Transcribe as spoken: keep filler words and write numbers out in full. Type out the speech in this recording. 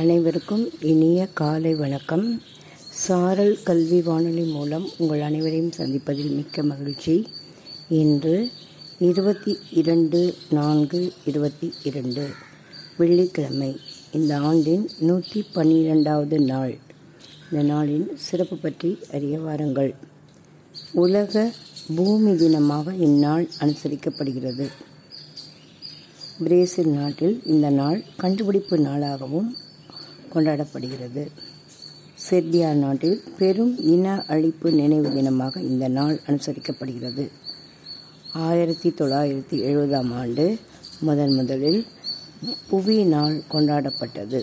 அனைவருக்கும் இனிய காலை வணக்கம். சாரல் கல்வி வானொலி மூலம் உங்கள் அனைவரையும் சந்திப்பதில் மிக்க மகிழ்ச்சி. இன்று இருபத்தி இரண்டு நான்கு இருபத்தி இரண்டு வெள்ளிக்கிழமை, இந்த ஆண்டின் நூற்றி பன்னிரெண்டாவது நாள். இந்த நாளின் சிறப்பு பற்றி அறிய வாருங்கள். உலக பூமி தினமாக இந்நாள் அனுசரிக்கப்படுகிறது. பிரேசில் நாட்டில் இந்த நாள் கண்டுபிடிப்பு நாளாகவும் கொண்டாடப்படுகிறது. செர்பியா நாட்டில் பெரும் இன அழிப்பு நினைவு தினமாக இந்த நாள் அனுசரிக்கப்படுகிறது. ஆயிரத்தி தொள்ளாயிரத்தி எழுபதாம் ஆண்டு முதன் முதலில் புவி நாள் கொண்டாடப்பட்டது.